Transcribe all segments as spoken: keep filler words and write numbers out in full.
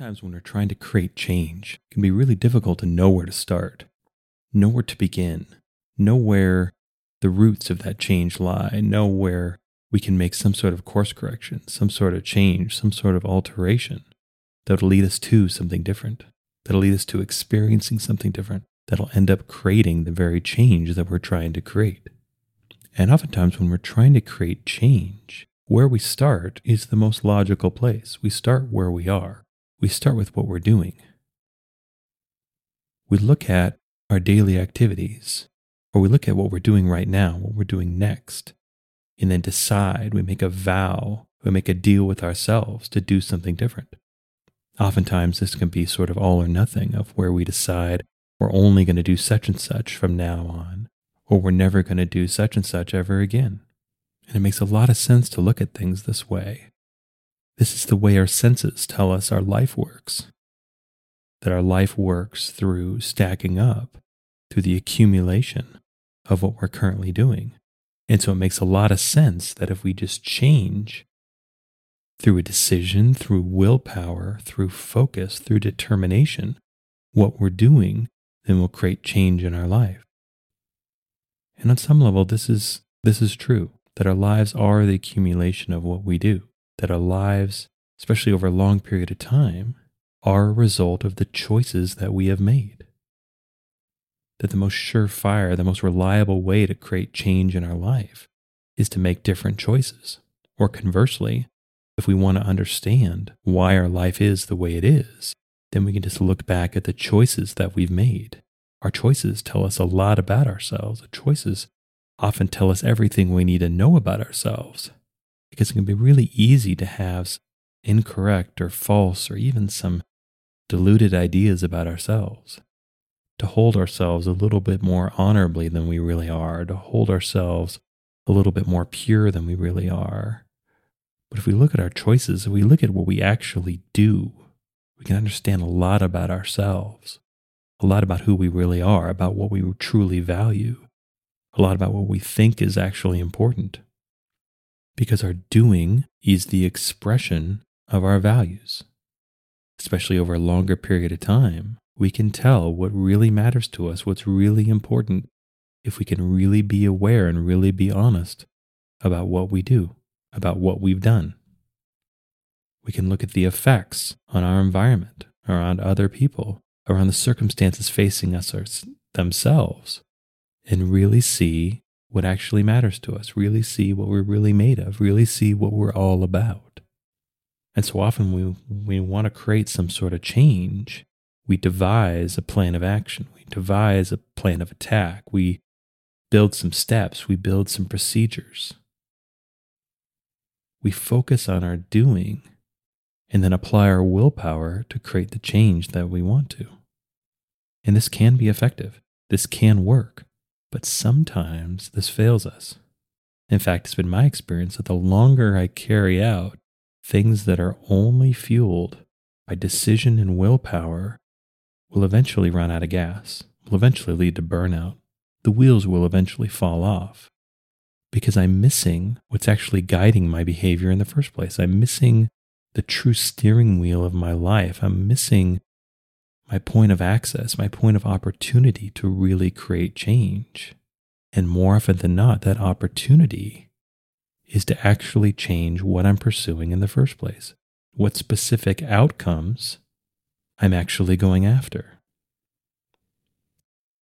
Sometimes when we're trying to create change, it can be really difficult to know where to start, know where to begin, know where the roots of that change lie, know where we can make some sort of course correction, some sort of change, some sort of alteration that'll lead us to something different, that'll lead us to experiencing something different, that'll end up creating the very change that we're trying to create. And oftentimes when we're trying to create change, where we start is the most logical place. We start where we are. We start with what we're doing. We look at our daily activities, or we look at what we're doing right now, what we're doing next, and then decide, we make a vow, we make a deal with ourselves to do something different. Oftentimes this can be sort of all or nothing, of where we decide we're only going to do such and such from now on, or we're never going to do such and such ever again. And it makes a lot of sense to look at things this way. This is the way our senses tell us our life works. That our life works through stacking up, through the accumulation of what we're currently doing. And so it makes a lot of sense that if we just change through a decision, through willpower, through focus, through determination, what we're doing, then we'll create change in our life. And on some level, this is, this is true. That our lives are the accumulation of what we do, that our lives, especially over a long period of time, are a result of the choices that we have made. That the most surefire, the most reliable way to create change in our life is to make different choices. Or conversely, if we want to understand why our life is the way it is, then we can just look back at the choices that we've made. Our choices tell us a lot about ourselves. Our choices often tell us everything we need to know about ourselves, because it can be really easy to have incorrect or false or even some deluded ideas about ourselves, to hold ourselves a little bit more honorably than we really are, to hold ourselves a little bit more pure than we really are. But if we look at our choices, if we look at what we actually do, we can understand a lot about ourselves, a lot about who we really are, about what we truly value, a lot about what we think is actually important, because our doing is the expression of our values. Especially over a longer period of time, we can tell what really matters to us, what's really important, if we can really be aware and really be honest about what we do, about what we've done. We can look at the effects on our environment, around other people, around the circumstances facing us or themselves, and really see what actually matters to us, really see what we're really made of, really see what we're all about. And so often we, we want to create some sort of change. We devise a plan of action. We devise a plan of attack. We build some steps. We build some procedures. We focus on our doing and then apply our willpower to create the change that we want to. And this can be effective. This can work. But sometimes this fails us. In fact, it's been my experience that the longer I carry out things that are only fueled by decision and willpower will eventually run out of gas, will eventually lead to burnout. The wheels will eventually fall off because I'm missing what's actually guiding my behavior in the first place. I'm missing the true steering wheel of my life. I'm missing my point of access, my point of opportunity to really create change. And more often than not, that opportunity is to actually change what I'm pursuing in the first place, what specific outcomes I'm actually going after.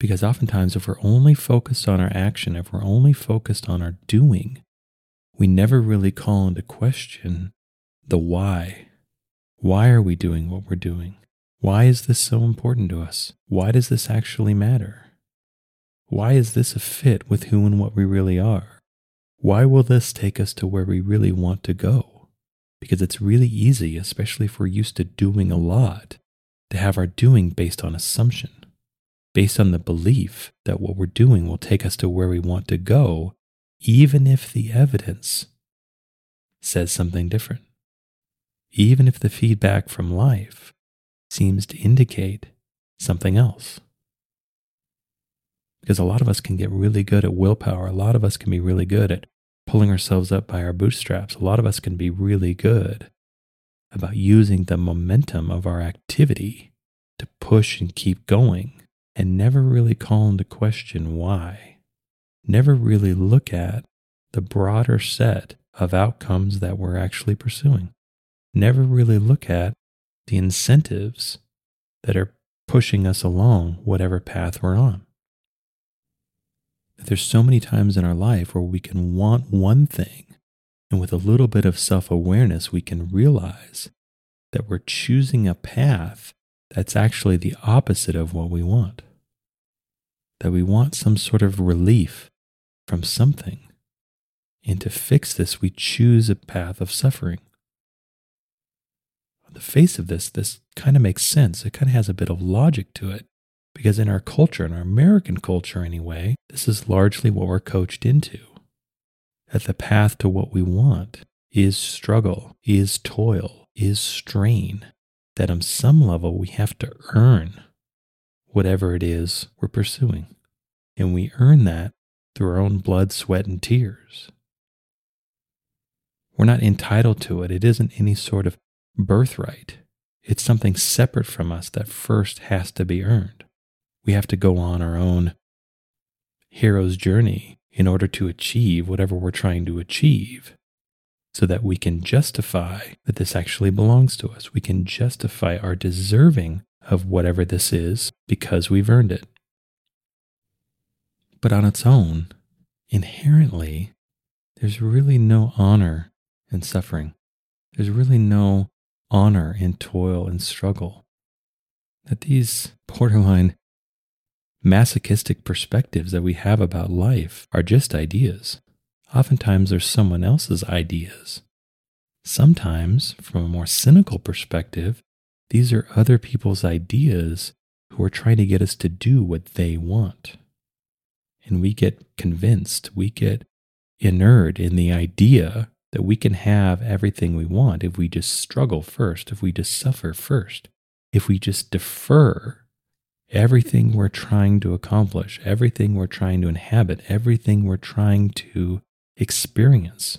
Because oftentimes, if we're only focused on our action, if we're only focused on our doing, we never really call into question the why. Why are we doing what we're doing? Why is this so important to us? Why does this actually matter? Why is this a fit with who and what we really are? Why will this take us to where we really want to go? Because it's really easy, especially if we're used to doing a lot, to have our doing based on assumption, based on the belief that what we're doing will take us to where we want to go, even if the evidence says something different, even if the feedback from life seems to indicate something else. Because a lot of us can get really good at willpower. A lot of us can be really good at pulling ourselves up by our bootstraps. A lot of us can be really good about using the momentum of our activity to push and keep going, and never really call into question why. Never really look at the broader set of outcomes that we're actually pursuing. Never really look at the incentives that are pushing us along whatever path we're on. There's so many times in our life where we can want one thing, and with a little bit of self-awareness, we can realize that we're choosing a path that's actually the opposite of what we want. That we want some sort of relief from something. And to fix this, we choose a path of suffering. On the face of this, this kind of makes sense. It kind of has a bit of logic to it. Because in our culture, in our American culture anyway, this is largely what we're coached into. That the path to what we want is struggle, is toil, is strain. That on some level we have to earn whatever it is we're pursuing. And we earn that through our own blood, sweat, and tears. We're not entitled to it. It isn't any sort of birthright. It's something separate from us that first has to be earned. We have to go on our own hero's journey in order to achieve whatever we're trying to achieve, so that we can justify that this actually belongs to us. We can justify our deserving of whatever this is because we've earned it. But on its own, inherently, there's really no honor in suffering. There's really no honor in toil and struggle. That these borderline masochistic perspectives that we have about life are just ideas. Oftentimes, there's someone else's ideas. Sometimes, from a more cynical perspective, these are other people's ideas who are trying to get us to do what they want. And we get convinced, we get inured in the idea that we can have everything we want if we just struggle first, if we just suffer first, if we just defer everything we're trying to accomplish, everything we're trying to inhabit, everything we're trying to experience.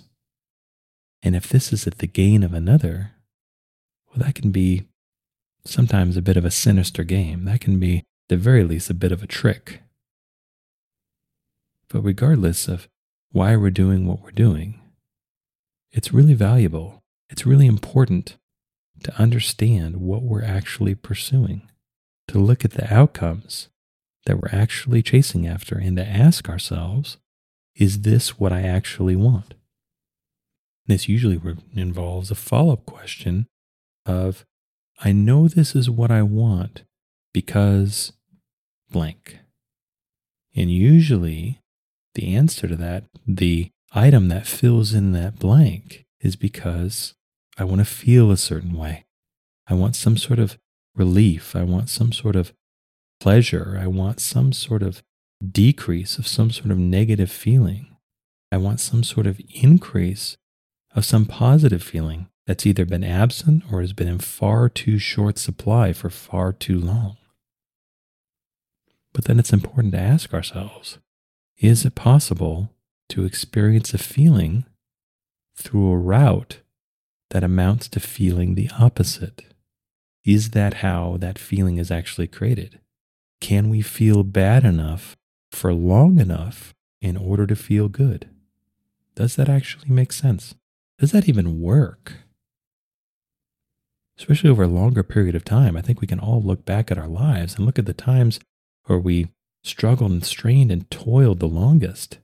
And if this is at the gain of another, well, that can be sometimes a bit of a sinister game. That can be, at the very least, a bit of a trick. But regardless of why we're doing what we're doing, it's really valuable. It's really important to understand what we're actually pursuing, to look at the outcomes that we're actually chasing after, and to ask ourselves, is this what I actually want? And this usually involves a follow-up question of, I know this is what I want because blank. And usually the answer to that, the item that fills in that blank, is because I want to feel a certain way. I want some sort of relief. I want some sort of pleasure. I want some sort of decrease of some sort of negative feeling. I want some sort of increase of some positive feeling that's either been absent or has been in far too short supply for far too long. But then it's important to ask ourselves, is it possible to experience a feeling through a route that amounts to feeling the opposite? Is that how that feeling is actually created? Can we feel bad enough for long enough in order to feel good? Does that actually make sense? Does that even work? Especially over a longer period of time, I think we can all look back at our lives and look at the times where we struggled and strained and toiled the longest.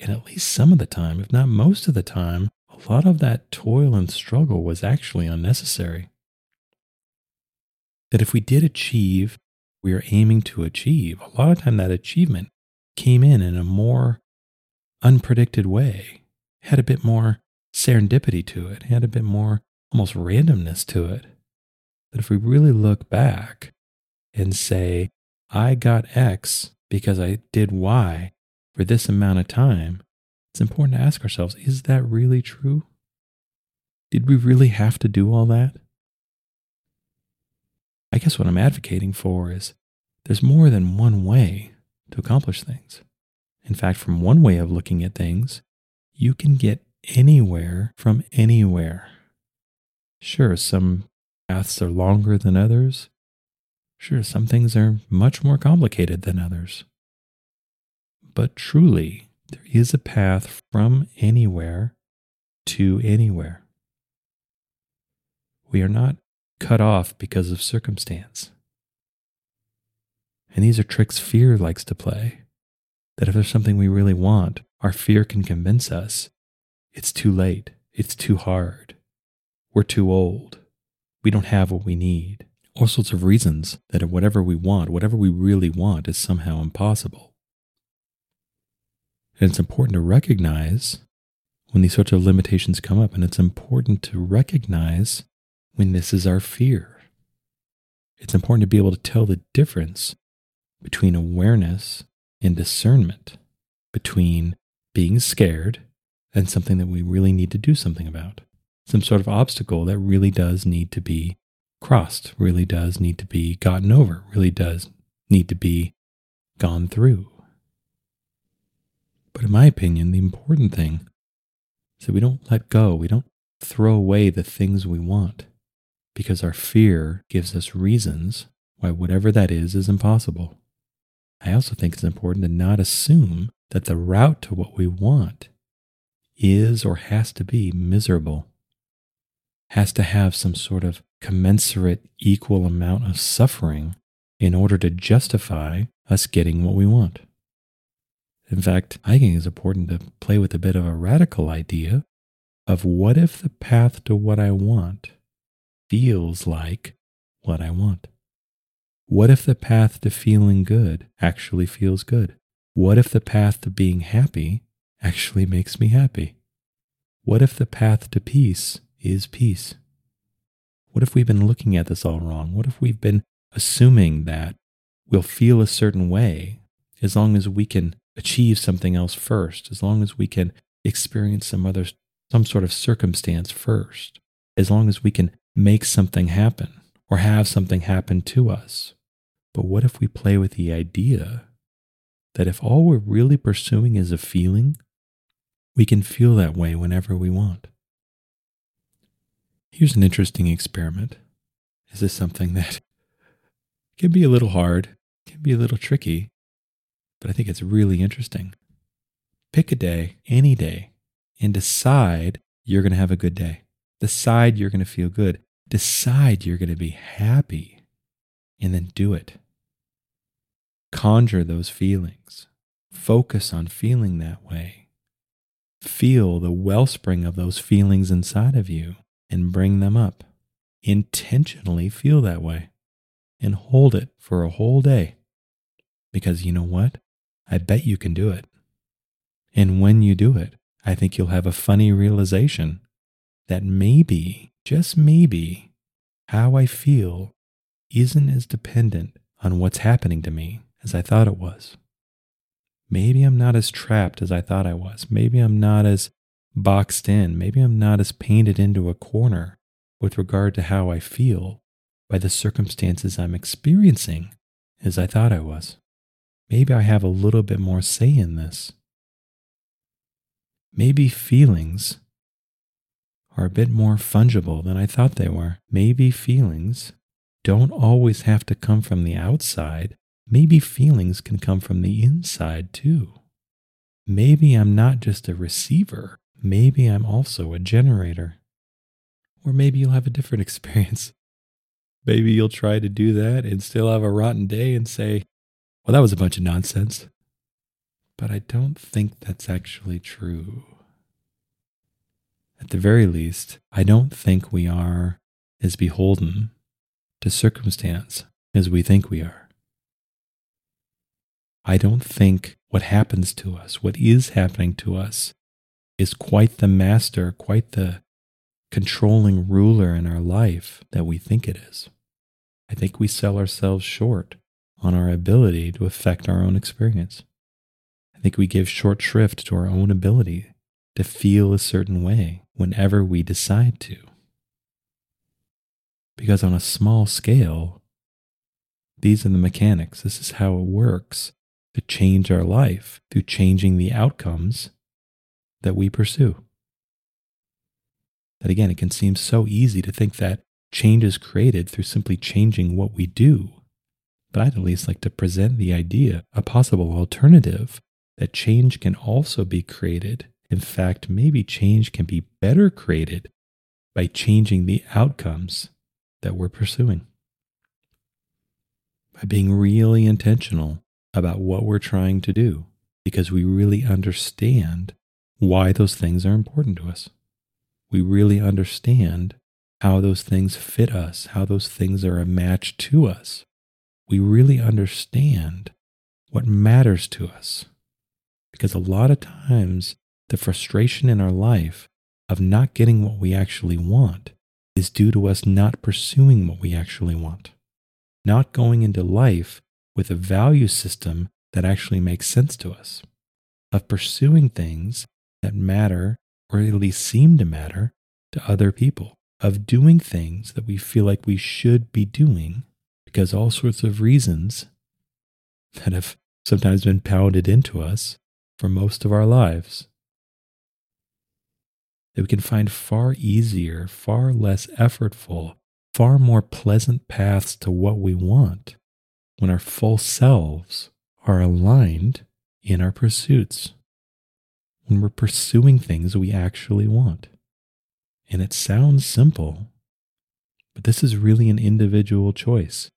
And at least some of the time, if not most of the time, a lot of that toil and struggle was actually unnecessary. That if we did achieve, we are aiming to achieve, a lot of time that achievement came in in a more unpredicted way, had a bit more serendipity to it, had a bit more almost randomness to it. That if we really look back and say, I got X because I did Y for this amount of time, it's important to ask ourselves, is that really true? Did we really have to do all that? I guess what I'm advocating for is there's more than one way to accomplish things. In fact, from one way of looking at things, you can get anywhere from anywhere. Sure, some paths are longer than others. Sure, some things are much more complicated than others. But truly, there is a path from anywhere to anywhere. We are not cut off because of circumstance. And these are tricks fear likes to play. That if there's something we really want, our fear can convince us it's too late, it's too hard, we're too old, we don't have what we need. All sorts of reasons that whatever we want, whatever we really want, is somehow impossible. And it's important to recognize when these sorts of limitations come up, and it's important to recognize when this is our fear. It's important to be able to tell the difference between awareness and discernment, between being scared and something that we really need to do something about, some sort of obstacle that really does need to be crossed, really does need to be gotten over, really does need to be gone through. But in my opinion, the important thing is that we don't let go, we don't throw away the things we want, because our fear gives us reasons why whatever that is is impossible. I also think it's important to not assume that the route to what we want is or has to be miserable, has to have some sort of commensurate equal amount of suffering in order to justify us getting what we want. In fact, I think it's important to play with a bit of a radical idea of what if the path to what I want feels like what I want? What if the path to feeling good actually feels good? What if the path to being happy actually makes me happy? What if the path to peace is peace? What if we've been looking at this all wrong? What if we've been assuming that we'll feel a certain way as long as we can achieve something else first, as long as we can experience some other, some sort of circumstance first, as long as we can make something happen or have something happen to us? But what if we play with the idea that if all we're really pursuing is a feeling, we can feel that way whenever we want? Here's an interesting experiment. This is something that can be a little hard, can be a little tricky, but I think it's really interesting. Pick a day, any day, and decide you're going to have a good day. Decide you're going to feel good. Decide you're going to be happy, and then do it. Conjure those feelings. Focus on feeling that way. Feel the wellspring of those feelings inside of you and bring them up. Intentionally feel that way and hold it for a whole day. Because you know what? I bet you can do it. And when you do it, I think you'll have a funny realization that maybe, just maybe, how I feel isn't as dependent on what's happening to me as I thought it was. Maybe I'm not as trapped as I thought I was. Maybe I'm not as boxed in. Maybe I'm not as painted into a corner with regard to how I feel by the circumstances I'm experiencing as I thought I was. Maybe I have a little bit more say in this. Maybe feelings are a bit more fungible than I thought they were. Maybe feelings don't always have to come from the outside. Maybe feelings can come from the inside too. Maybe I'm not just a receiver. Maybe I'm also a generator. Or maybe you'll have a different experience. Maybe you'll try to do that and still have a rotten day and say, well, that was a bunch of nonsense. But I don't think that's actually true. At the very least, I don't think we are as beholden to circumstance as we think we are. I don't think what happens to us, what is happening to us, is quite the master, quite the controlling ruler in our life that we think it is. I think we sell ourselves short on our ability to affect our own experience. I think we give short shrift to our own ability to feel a certain way whenever we decide to. Because on a small scale, these are the mechanics. This is how it works to change our life through changing the outcomes that we pursue. that, again, it can seem so easy to think that change is created through simply changing what we do. But I'd at least like to present the idea, a possible alternative, that change can also be created. In fact, maybe change can be better created by changing the outcomes that we're pursuing. By being really intentional about what we're trying to do, because we really understand why those things are important to us. We really understand how those things fit us, how those things are a match to us. We really understand what matters to us. Because a lot of times, the frustration in our life of not getting what we actually want is due to us not pursuing what we actually want. Not going into life with a value system that actually makes sense to us. Of pursuing things that matter, or at least seem to matter, to other people. Of doing things that we feel like we should be doing because all sorts of reasons that have sometimes been pounded into us for most of our lives. That we can find far easier, far less effortful, far more pleasant paths to what we want when our full selves are aligned in our pursuits. When we're pursuing things we actually want. And it sounds simple, but this is really an individual choice.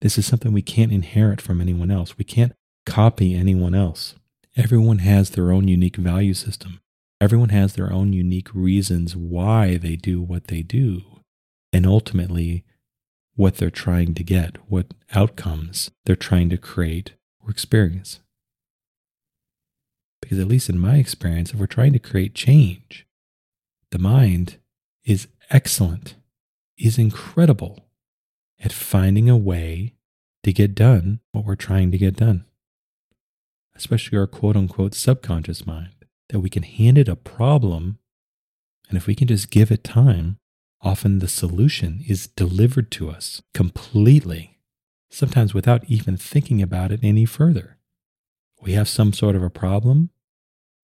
This is something we can't inherit from anyone else. We can't copy anyone else. Everyone has their own unique value system. Everyone has their own unique reasons why they do what they do, and ultimately what they're trying to get, what outcomes they're trying to create or experience. Because at least in my experience, if we're trying to create change, the mind is excellent, is incredible at finding a way to get done what we're trying to get done. Especially our quote-unquote subconscious mind, that we can hand it a problem, and if we can just give it time, often the solution is delivered to us completely, sometimes without even thinking about it any further. We have some sort of a problem,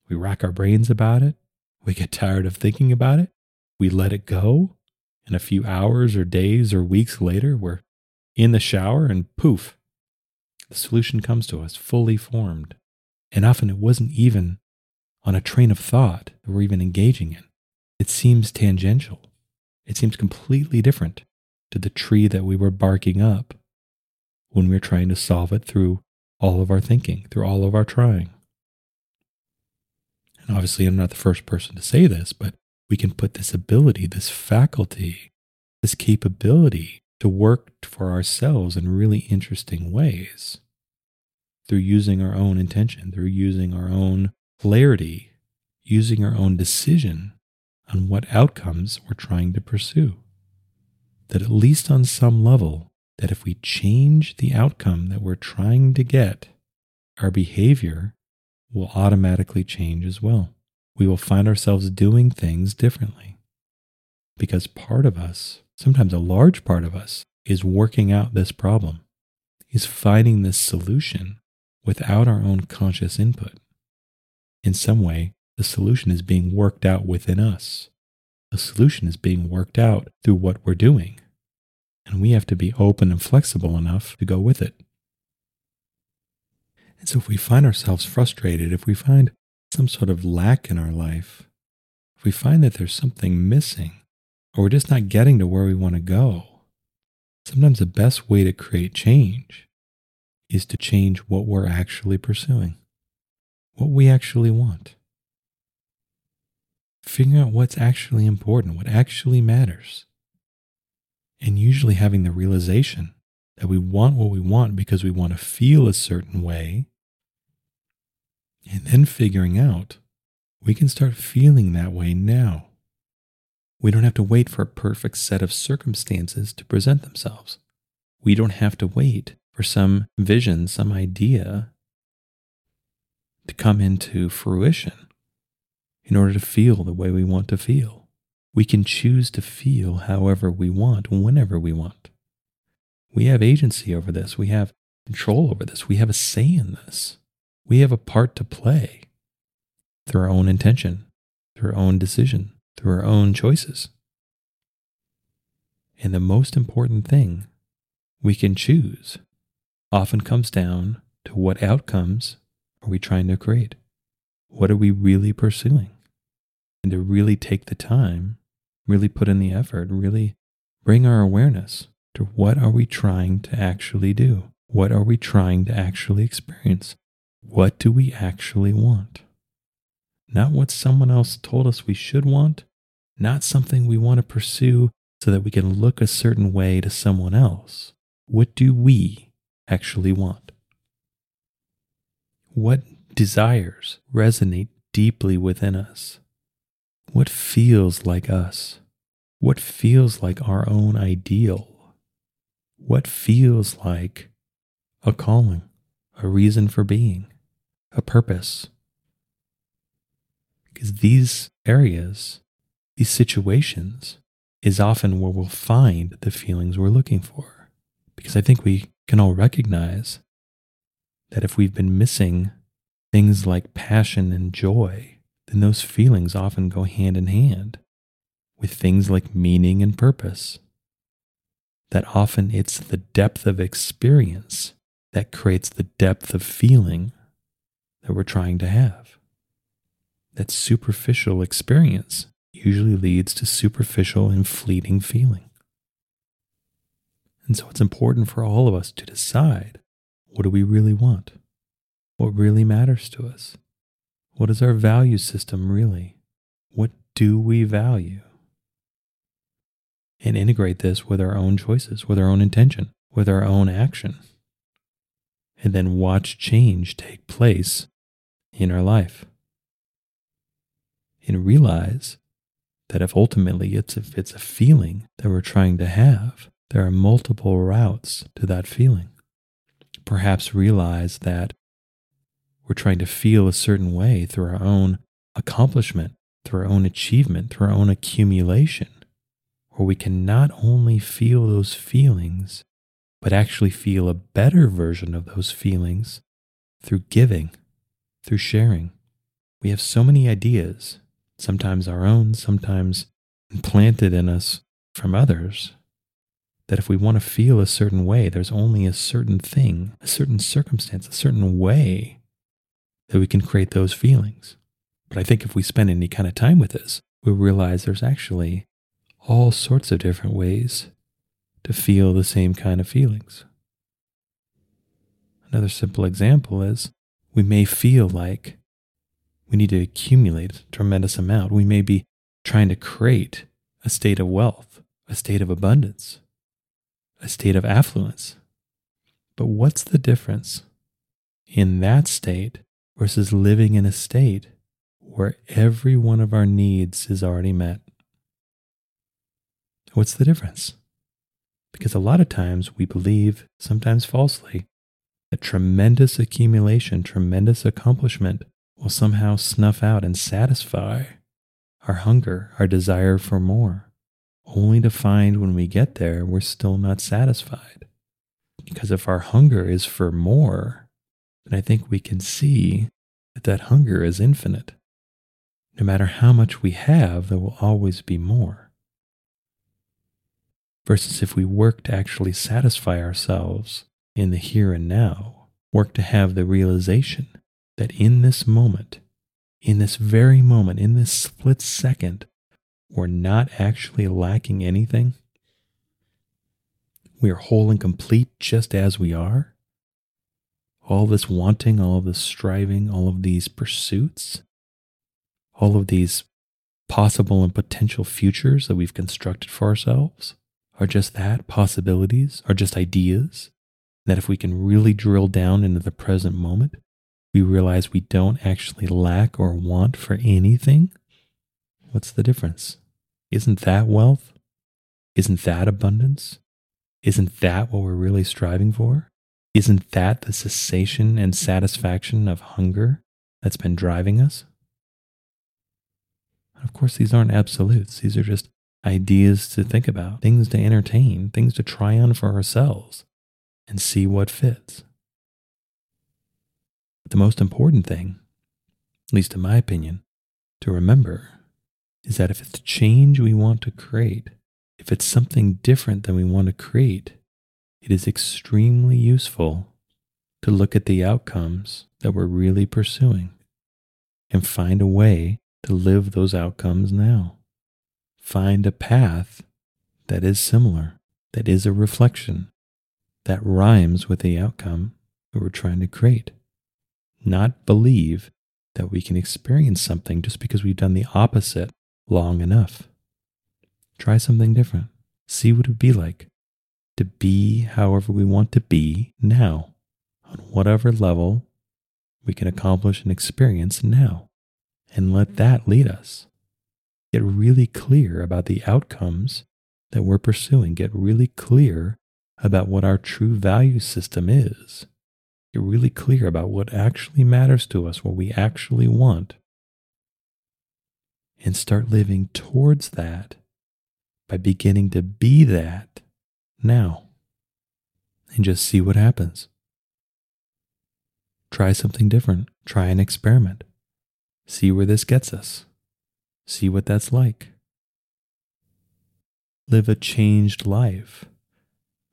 we rack our brains about it, we get tired of thinking about it, we let it go, and a few hours or days or weeks later, we're in the shower and poof, the solution comes to us fully formed. And often it wasn't even on a train of thought that we're even engaging in. It seems tangential. It seems completely different to the tree that we were barking up when we were trying to solve it through all of our thinking, through all of our trying. And obviously, I'm not the first person to say this, but we can put this ability, this faculty, this capability to work for ourselves in really interesting ways through using our own intention, through using our own clarity, using our own decision on what outcomes we're trying to pursue. That at least on some level, that if we change the outcome that we're trying to get, our behavior will automatically change as well. We will find ourselves doing things differently because part of us, sometimes a large part of us, is working out this problem, is finding this solution without our own conscious input. In some way, the solution is being worked out within us. The solution is being worked out through what we're doing. And we have to be open and flexible enough to go with it. And so if we find ourselves frustrated, if we find some sort of lack in our life, if we find that there's something missing, or we're just not getting to where we want to go, sometimes the best way to create change is to change what we're actually pursuing, what we actually want. Figuring out what's actually important, what actually matters. And usually having the realization that we want what we want because we want to feel a certain way. And then figuring out, we can start feeling that way now. We don't have to wait for a perfect set of circumstances to present themselves. We don't have to wait for some vision, some idea to come into fruition in order to feel the way we want to feel. We can choose to feel however we want, whenever we want. We have agency over this. We have control over this. We have a say in this. We have a part to play through our own intention, through our own decision, through our own choices. and the most important thing we can choose often comes down to what outcomes are we trying to create? What are we really pursuing? And to really take the time, really put in the effort, really bring our awareness to what are we trying to actually do? What are we trying to actually experience? What do we actually want? Not what someone else told us we should want, not something we want to pursue so that we can look a certain way to someone else. What do we actually want? What desires resonate deeply within us? What feels like us? What feels like our own ideal? What feels like a calling, a reason for being, a purpose? Because these areas, these situations, is often where we'll find the feelings we're looking for. Because I think we can all recognize that if we've been missing things like passion and joy, then those feelings often go hand in hand with things like meaning and purpose. That often it's the depth of experience that creates the depth of feeling that we're trying to have. That superficial experience usually leads to superficial and fleeting feeling. And so it's important for all of us to decide, what do we really want? What really matters to us? What is our value system really? What do we value? And integrate this with our own choices, with our own intention, with our own action. And then watch change take place in our life. And realize that if ultimately it's if it's a feeling that we're trying to have, there are multiple routes to that feeling. Perhaps realize that we're trying to feel a certain way through our own accomplishment, through our own achievement, through our own accumulation, where we can not only feel those feelings, but actually feel a better version of those feelings through giving, through sharing. We have so many ideas, sometimes our own, sometimes implanted in us from others, that if we want to feel a certain way, there's only a certain thing, a certain circumstance, a certain way that we can create those feelings. But I think if we spend any kind of time with this, we realize there's actually all sorts of different ways to feel the same kind of feelings. Another simple example is we may feel like we need to accumulate a tremendous amount. We may be trying to create a state of wealth, a state of abundance, a state of affluence. But what's the difference in that state versus living in a state where every one of our needs is already met? What's the difference? Because a lot of times we believe, sometimes falsely, that tremendous accumulation, tremendous accomplishment will somehow snuff out and satisfy our hunger, our desire for more, only to find when we get there, we're still not satisfied. Because if our hunger is for more, then I think we can see that that hunger is infinite. No matter how much we have, there will always be more. Versus if we work to actually satisfy ourselves in the here and now, work to have the realization that in this moment, in this very moment, in this split second, we're not actually lacking anything. We are whole and complete just as we are. All this wanting, all of this striving, all of these pursuits, all of these possible and potential futures that we've constructed for ourselves are just that, possibilities, are just ideas. That if we can really drill down into the present moment, we realize we don't actually lack or want for anything. What's the difference? Isn't that wealth? Isn't that abundance? Isn't that what we're really striving for? Isn't that the cessation and satisfaction of hunger that's been driving us? And of course, these aren't absolutes. These are just ideas to think about, things to entertain, things to try on for ourselves and see what fits. The most important thing, at least in my opinion, to remember is that if it's change we want to create, If it's something different than we want to create, it is extremely useful to look at the outcomes that we're really pursuing and find a way to live those outcomes now. Find a path that is similar, that is a reflection, that rhymes with the outcome that we're trying to create. Not believe that we can experience something just because we've done the opposite long enough. Try something different. See what it would be like to be however we want to be now, on whatever level we can accomplish and experience now, and let that lead us. Get really clear about the outcomes that we're pursuing. Get really clear about what our true value system is. Get really clear about what actually matters to us, what we actually want, and start living towards that by beginning to be that now, and just see what happens. Try something different. Try an experiment. See where this gets us. See what that's like. Live a changed life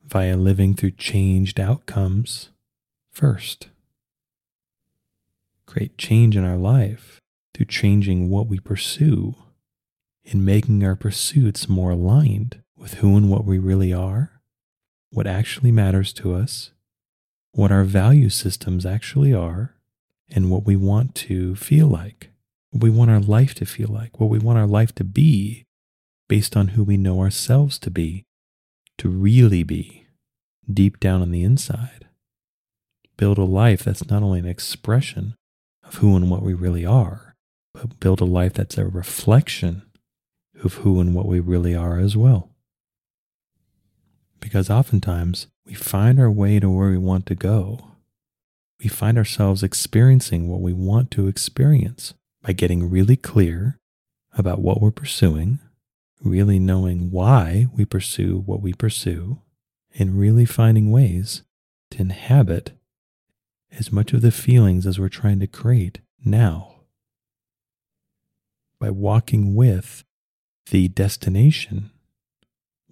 via living through changed outcomes first. Create change in our life through changing what we pursue and making our pursuits more aligned with who and what we really are, what actually matters to us, what our value systems actually are, and what we want to feel like, what we want our life to feel like, what we want our life to be based on who we know ourselves to be, to really be deep down on the inside. Build a life that's not only an expression of who and what we really are, but build a life that's a reflection of who and what we really are as well. Because oftentimes, we find our way to where we want to go. We find ourselves experiencing what we want to experience by getting really clear about what we're pursuing, really knowing why we pursue what we pursue, and really finding ways to inhabit as much of the feelings as we're trying to create now. By walking with the destination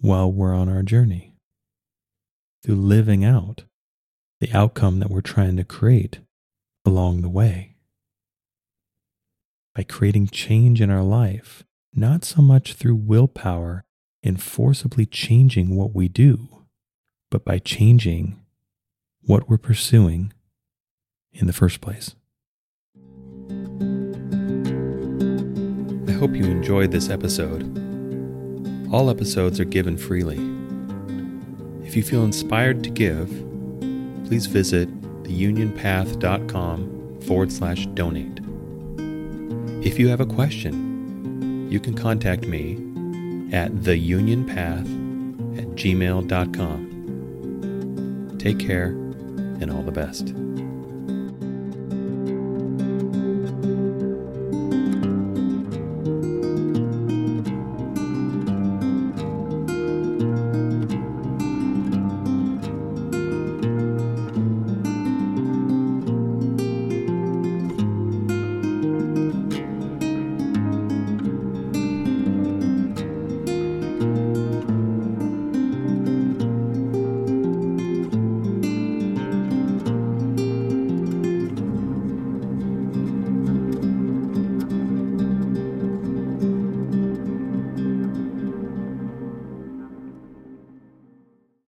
while we're on our journey. Through living out the outcome that we're trying to create along the way. By creating change in our life, not so much through willpower and forcibly changing what we do, but by changing what we're pursuing in the first place. I hope you enjoyed this episode. All episodes are given freely. If you feel inspired to give, please visit theunionpath.com forward slash donate. If you have a question, you can contact me at theunionpath at gmail dot com. Take care and all the best.